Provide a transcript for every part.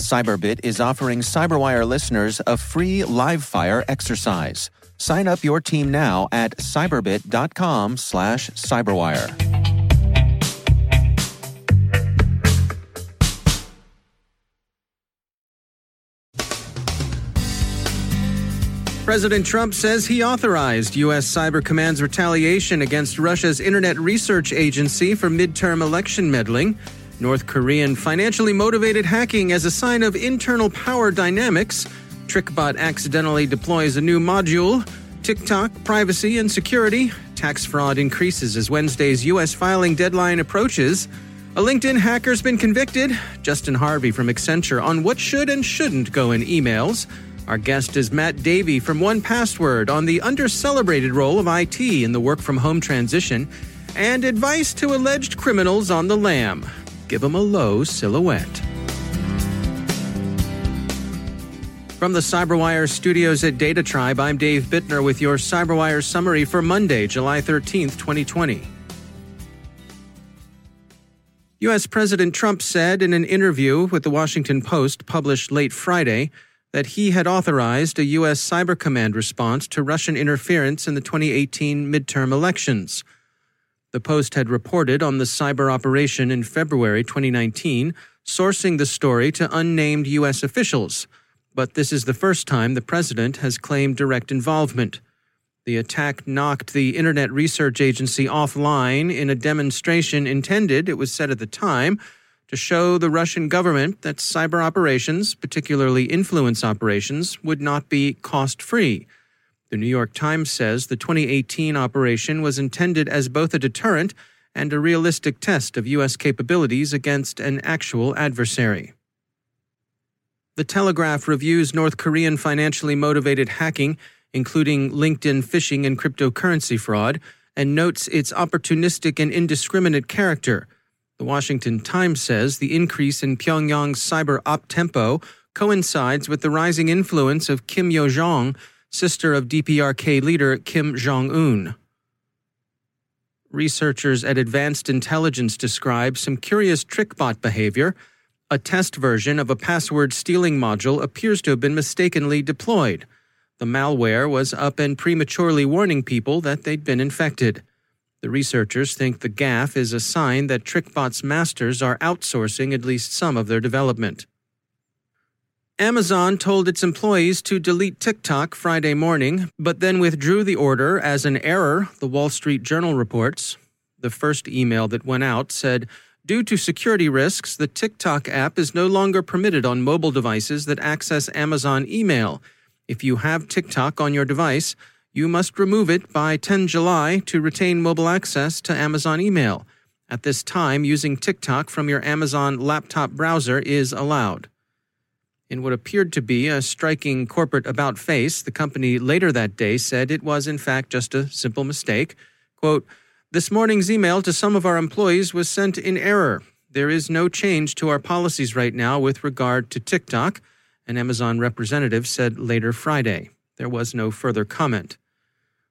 Cyberbit is offering CyberWire listeners a free live-fire exercise. Sign up your team now at cyberbit.com/cyberwire. President Trump says he authorized U.S. Cyber Command's retaliation against Russia's Internet Research Agency for midterm election meddling. North Korean financially motivated hacking as a sign of internal power dynamics. TrickBot accidentally deploys a new module. TikTok, privacy and security. Tax fraud increases as Wednesday's U.S. filing deadline approaches. A LinkedIn hacker's been convicted. Justin Harvey from Accenture on what should and shouldn't go in emails. Our guest is Matt Davey from 1Password on the under-celebrated role of IT in the work-from-home transition and advice to alleged criminals on the lam. Give them a low silhouette. From the CyberWire studios at DataTribe, I'm Dave Bittner with your CyberWire summary for Monday, July 13th, 2020. U.S. President Trump said in an interview with The Washington Post published late Friday that he had authorized a U.S. Cyber Command response to Russian interference in the 2018 midterm elections. The Post had reported on the cyber operation in February 2019, sourcing the story to unnamed U.S. officials. But this is the first time the president has claimed direct involvement. The attack knocked the Internet Research Agency offline in a demonstration intended, it was said at the time, to show the Russian government that cyber operations, particularly influence operations, would not be cost-free. The New York Times says the 2018 operation was intended as both a deterrent and a realistic test of U.S. capabilities against an actual adversary. The Telegraph reviews North Korean financially motivated hacking, including LinkedIn phishing and cryptocurrency fraud, and notes its opportunistic and indiscriminate character. The Washington Times says the increase in Pyongyang's cyber op-tempo coincides with the rising influence of Kim Yo-jong, sister of DPRK leader Kim Jong-un. Researchers at Advanced Intelligence describe some curious TrickBot behavior. A test version of a password-stealing module appears to have been mistakenly deployed. The malware was up and prematurely warning people that they'd been infected. The researchers think the gaffe is a sign that TrickBot's masters are outsourcing at least some of their development. Amazon told its employees to delete TikTok Friday morning, but then withdrew the order as an error, the Wall Street Journal reports. The first email that went out said, "Due to security risks, the TikTok app is no longer permitted on mobile devices that access Amazon email. If you have TikTok on your device, you must remove it by 10 July to retain mobile access to Amazon email. At this time, using TikTok from your Amazon laptop browser is allowed." In what appeared to be a striking corporate about-face, the company later that day said it was, in fact, just a simple mistake. Quote, "This morning's email to some of our employees was sent in error. There is no change to our policies right now with regard to TikTok," an Amazon representative said later Friday. There was no further comment.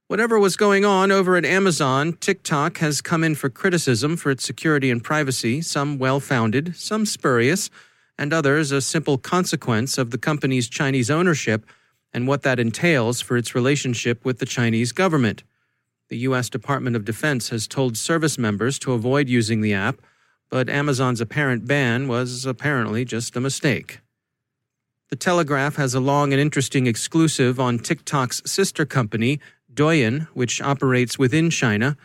Whatever was going on over at Amazon, TikTok has come in for criticism for its security and privacy, some well-founded, some spurious, and others a simple consequence of the company's Chinese ownership and what that entails for its relationship with the Chinese government. The U.S. Department of Defense has told service members to avoid using the app, but Amazon's apparent ban was apparently just a mistake. The Telegraph has a long and interesting exclusive on TikTok's sister company, Douyin, which operates within China.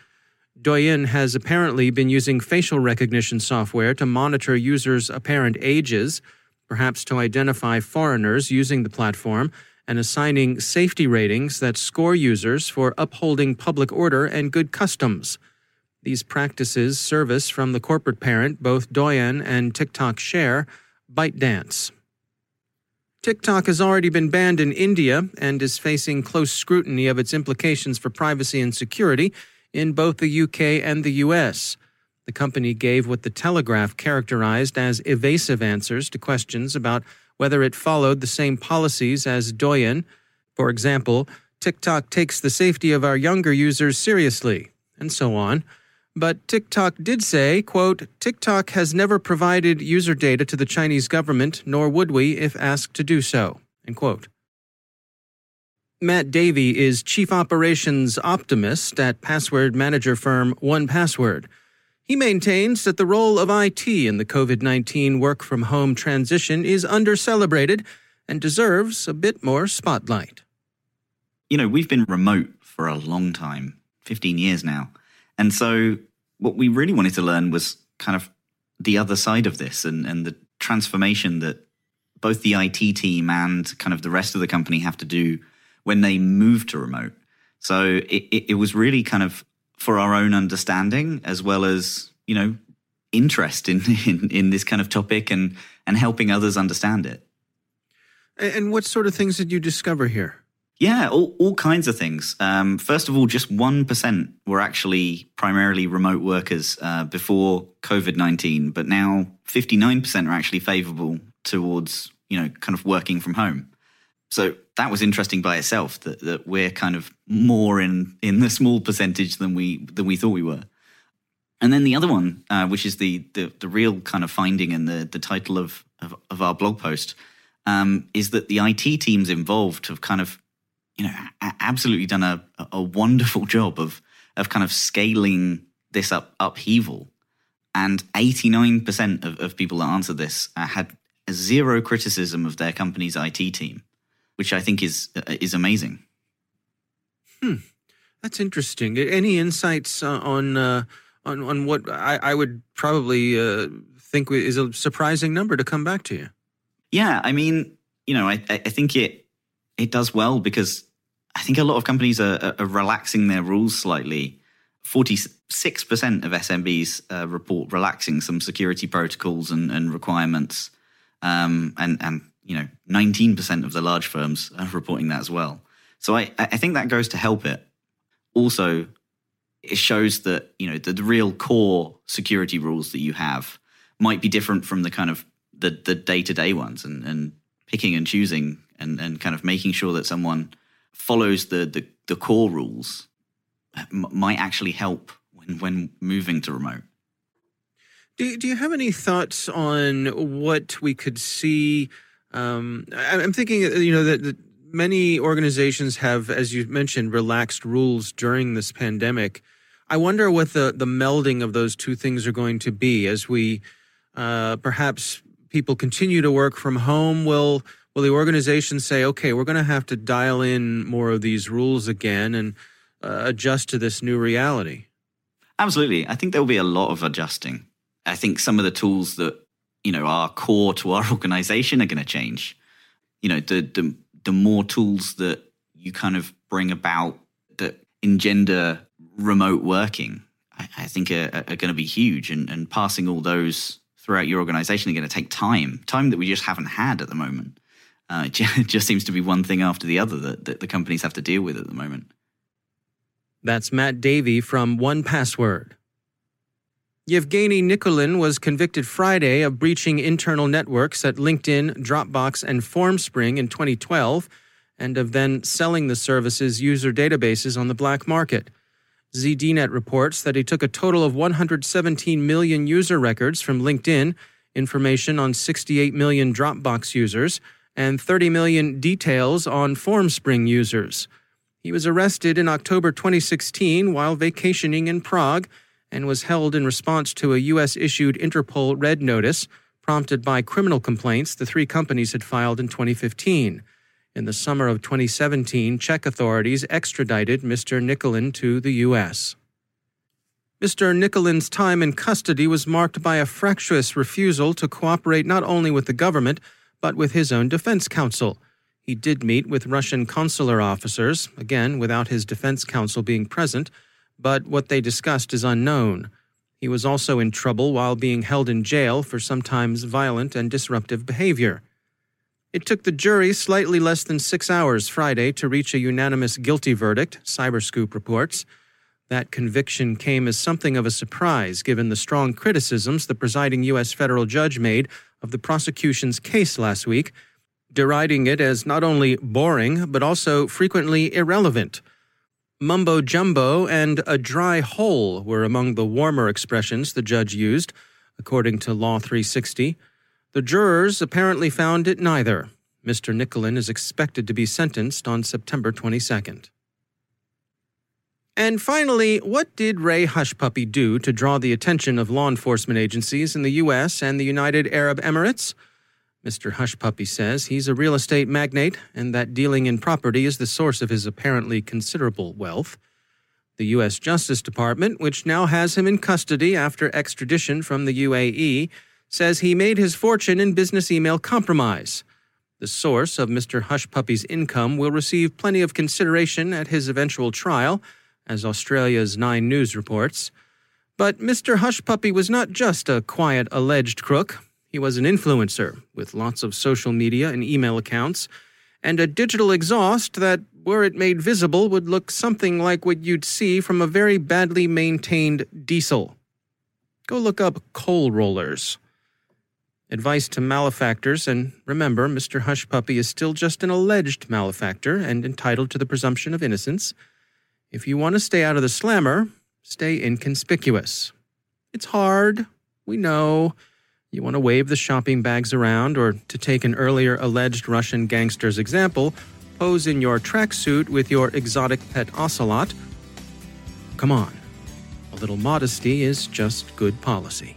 Douyin has apparently been using facial recognition software to monitor users' apparent ages, perhaps to identify foreigners using the platform, and assigning safety ratings that score users for upholding public order and good customs. These practices service from the corporate parent both Douyin and TikTok share, ByteDance. TikTok has already been banned in India and is facing close scrutiny of its implications for privacy and security in both the UK and the US. The company gave what The Telegraph characterized as evasive answers to questions about whether it followed the same policies as Douyin. For example, TikTok takes the safety of our younger users seriously, and so on. But TikTok did say, quote, TikTok has never provided user data to the Chinese government, nor would we if asked to do so, end quote. Matt Davey is chief operations optimist at password manager firm 1Password. He maintains that the role of IT in the COVID-19 work-from-home transition is under-celebrated and deserves a bit more spotlight. You know, we've been remote for a long time, 15 years now. And so what we really wanted to learn was kind of the other side of this and the transformation that both the IT team and kind of the rest of the company have to do when they move to remote. So it was really kind of for our own understanding as well as, you know, interest in this kind of topic and helping others understand it. And what sort of things did you discover here? Yeah, all kinds of things. First of all, just 1% were actually primarily remote workers before COVID-19, but now 59% are actually favorable towards, you know, kind of working from home. So that was interesting by itself, that we're kind of more in the small percentage than we thought we were. And then the other one, which is the real kind of finding and the title of our blog post, is that the IT teams involved have kind of, you know, absolutely done a wonderful job of kind of scaling this upheaval. And 89% of people that answered this had zero criticism of their company's IT team, which I think is amazing. That's interesting. Any insights on what I would probably think is a surprising number to come back to you? Yeah, I mean, you know, I think it does well because I think a lot of companies are relaxing their rules slightly. 46% of SMBs report relaxing some security protocols and requirements. And you know, 19% of the large firms are reporting that as well. So I think that goes to help it. Also, it shows that, you know, the real core security rules that you have might be different from the kind of the day-to-day ones and picking and choosing and kind of making sure that someone follows the core rules might actually help when moving to remote. Do you have any thoughts on what we could see? I'm thinking, you know, that many organizations have, as you mentioned, relaxed rules during this pandemic. I wonder what the melding of those two things are going to be as we perhaps people continue to work from home. Will the organizations say, okay, we're going to have to dial in more of these rules again and adjust to this new reality? Absolutely. I think there will be a lot of adjusting. I think some of the tools that, you know, are core to our organization are going to change. You know, the more tools that you kind of bring about that engender remote working, I think are going to be huge. And passing all those throughout your organization are going to take time that we just haven't had at the moment. It just seems to be one thing after the other that the companies have to deal with at the moment. That's Matt Davey from 1Password. Yevgeniy Nikulin was convicted Friday of breaching internal networks at LinkedIn, Dropbox, and Formspring in 2012, and of then selling the service's user databases on the black market. ZDNet reports that he took a total of 117 million user records from LinkedIn, information on 68 million Dropbox users, and 30 million details on Formspring users. He was arrested in October 2016 while vacationing in Prague and was held in response to a U.S.-issued Interpol red notice prompted by criminal complaints the three companies had filed in 2015. In the summer of 2017, Czech authorities extradited Mr. Nikulin to the U.S. Mr. Nikulin's time in custody was marked by a fractious refusal to cooperate not only with the government, but with his own defense counsel. He did meet with Russian consular officers, again without his defense counsel being present, but what they discussed is unknown. He was also in trouble while being held in jail for sometimes violent and disruptive behavior. It took the jury slightly less than 6 hours Friday to reach a unanimous guilty verdict, CyberScoop reports. That conviction came as something of a surprise, given the strong criticisms the presiding U.S. federal judge made of the prosecution's case last week, deriding it as not only boring, but also frequently irrelevant. Mumbo-jumbo and a dry hole were among the warmer expressions the judge used, according to Law 360. The jurors apparently found it neither. Mr. Nikulin is expected to be sentenced on September 22nd. And finally, what did Ray Hushpuppy do to draw the attention of law enforcement agencies in the U.S. and the United Arab Emirates? Mr. Hushpuppy says he's a real estate magnate and that dealing in property is the source of his apparently considerable wealth. The U.S. Justice Department, which now has him in custody after extradition from the UAE, says he made his fortune in business email compromise. The source of Mr. Hushpuppy's income will receive plenty of consideration at his eventual trial, as Australia's Nine News reports. But Mr. Hushpuppy was not just a quiet alleged crook. He was an influencer with lots of social media and email accounts, and a digital exhaust that, were it made visible, would look something like what you'd see from a very badly maintained diesel. Go look up coal rollers. Advice to malefactors, and remember, Mr. Hushpuppy is still just an alleged malefactor and entitled to the presumption of innocence. If you want to stay out of the slammer, stay inconspicuous. It's hard, we know. You want to wave the shopping bags around, or, to take an earlier alleged Russian gangster's example, pose in your tracksuit with your exotic pet ocelot. Come on, a little modesty is just good policy.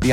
The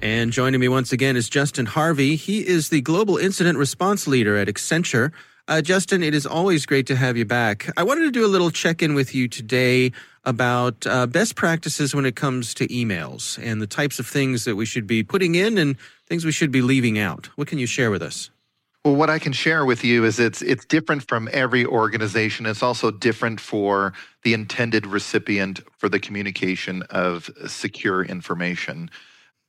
And joining me once again is Justin Harvey. He is the Global Incident Response Leader at Accenture. Justin, it is always great to have you back. I wanted to do a little check-in with you today about best practices when it comes to emails and the types of things that we should be putting in and things we should be leaving out. What can you share with us? Well, what I can share with you is it's different from every organization. It's also different for the intended recipient for the communication of secure information.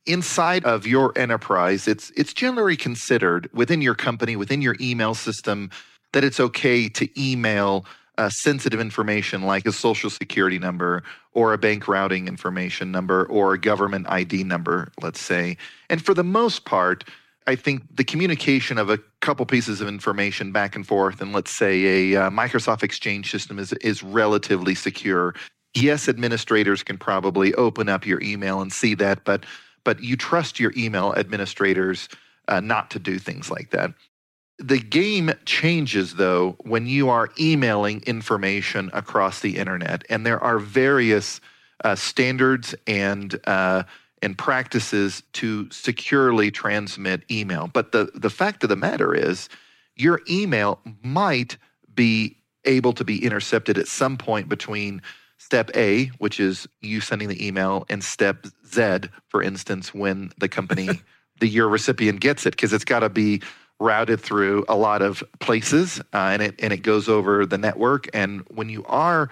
Inside of your enterprise, it's generally considered within your company, within your email system, that it's okay to email sensitive information like a social security number or a bank routing information number or a government ID number, let's say. And for the most part, I think the communication of a couple pieces of information back and forth and let's say a Microsoft Exchange system is relatively secure. Yes, administrators can probably open up your email and see that, but you trust your email administrators not to do things like that. The game changes, though, when you are emailing information across the internet, and there are various standards and practices to securely transmit email. But the fact of the matter is your email might be able to be intercepted at some point between step A, which is you sending the email, and step Z, for instance, when the company, your recipient gets it, because it's got to be routed through a lot of places and it goes over the network. And when you are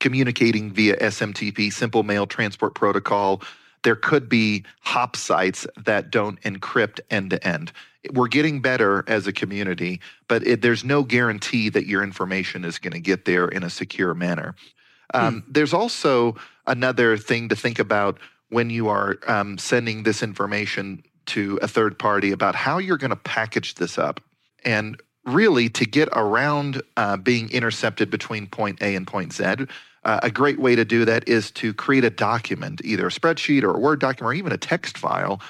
communicating via SMTP, Simple Mail Transport Protocol, there could be hop sites that don't encrypt end-to-end. We're getting better as a community, but there's no guarantee that your information is going to get there in a secure manner. There's also another thing to think about when you are sending this information to a third party about how you're going to package this up. And really, to get around being intercepted between point A and point Z, a great way to do that is to create a document, either a spreadsheet or a Word document or even a text file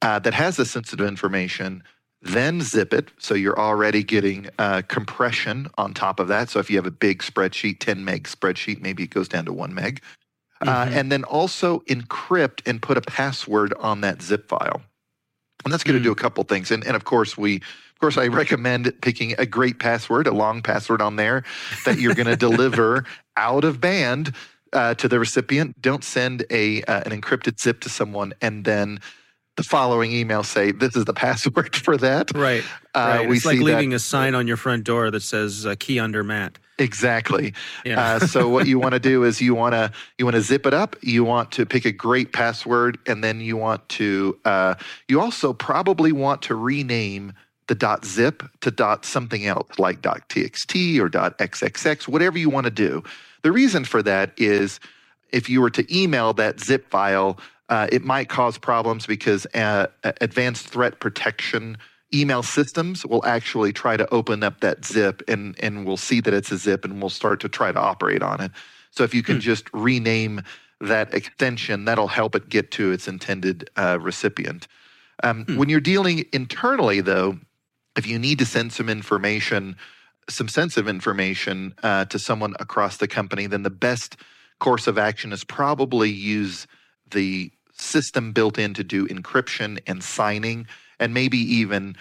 that has the sensitive information, then zip it. So you're already getting compression on top of that. So if you have a big spreadsheet, 10 meg spreadsheet, maybe it goes down to 1 meg. And then also encrypt and put a password on that zip file. And that's going to do a couple things. And of course, I recommend picking a great password, a long password on there that you're going to deliver out of band to the recipient. Don't send an encrypted zip to someone and then the following email say, this is the password for that. Right. Right. It's like leaving a sign on your front door that says key under mat. Exactly. So what you want to do is you want to zip it up. You want to pick a great password, and then you want to you also probably want to rename the .zip to .something else like .txt or .xxx, whatever you want to do. The reason for that is if you were to email that zip file, it might cause problems because advanced threat protection email systems will actually try to open up that zip and we'll see that it's a zip and we'll start to try to operate on it. So if you can just rename that extension, that'll help it get to its intended recipient. When you're dealing internally, though, if you need to send some information, some sensitive information to someone across the company, then the best course of action is probably use the system built in to do encryption and signing, and maybe even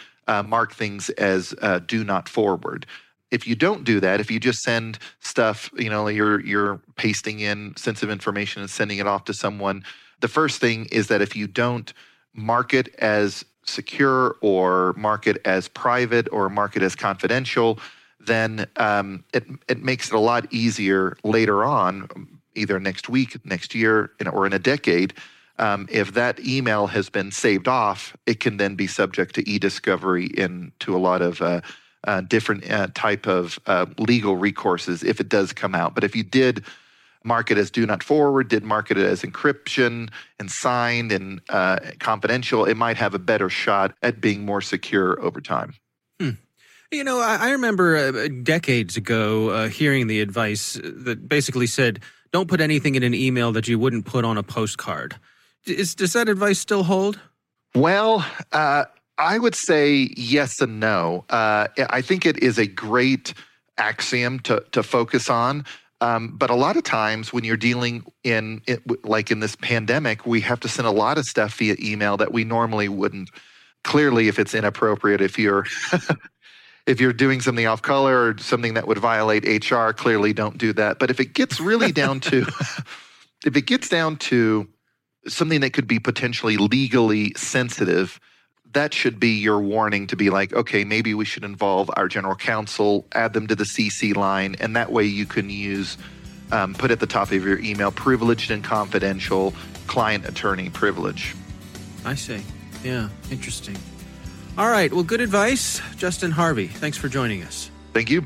mark things as do not forward. If you don't do that, if you just send stuff, you're pasting in sensitive information and sending it off to someone, the first thing is that if you don't mark it as secure or mark it as private or mark it as confidential, then it makes it a lot easier later on, either next week, next year, or in a decade. If that email has been saved off, it can then be subject to e-discovery into a lot of different type of legal recourses if it does come out. But if you did mark it as do not forward, did mark it as encryption and signed and confidential, it might have a better shot at being more secure over time. I remember decades ago hearing the advice that basically said, don't put anything in an email that you wouldn't put on a postcard. Does that advice still hold? Well, I would say yes and no. I think it is a great axiom to focus on. But a lot of times when you're dealing in it, like in this pandemic, we have to send a lot of stuff via email that we normally wouldn't. Clearly, if it's inappropriate, if you're doing something off color or something that would violate HR, clearly don't do that. But if it gets really down to, something that could be potentially legally sensitive, that should be your warning to be like, okay, maybe we should involve our general counsel, add them to the CC line, and that way you can use, put at the top of your email, privileged and confidential client attorney privilege. I see. Yeah, interesting. All right. Well, good advice, Justin Harvey. Thanks for joining us. Thank you.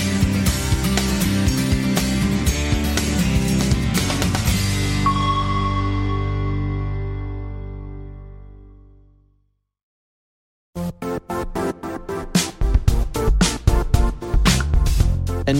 And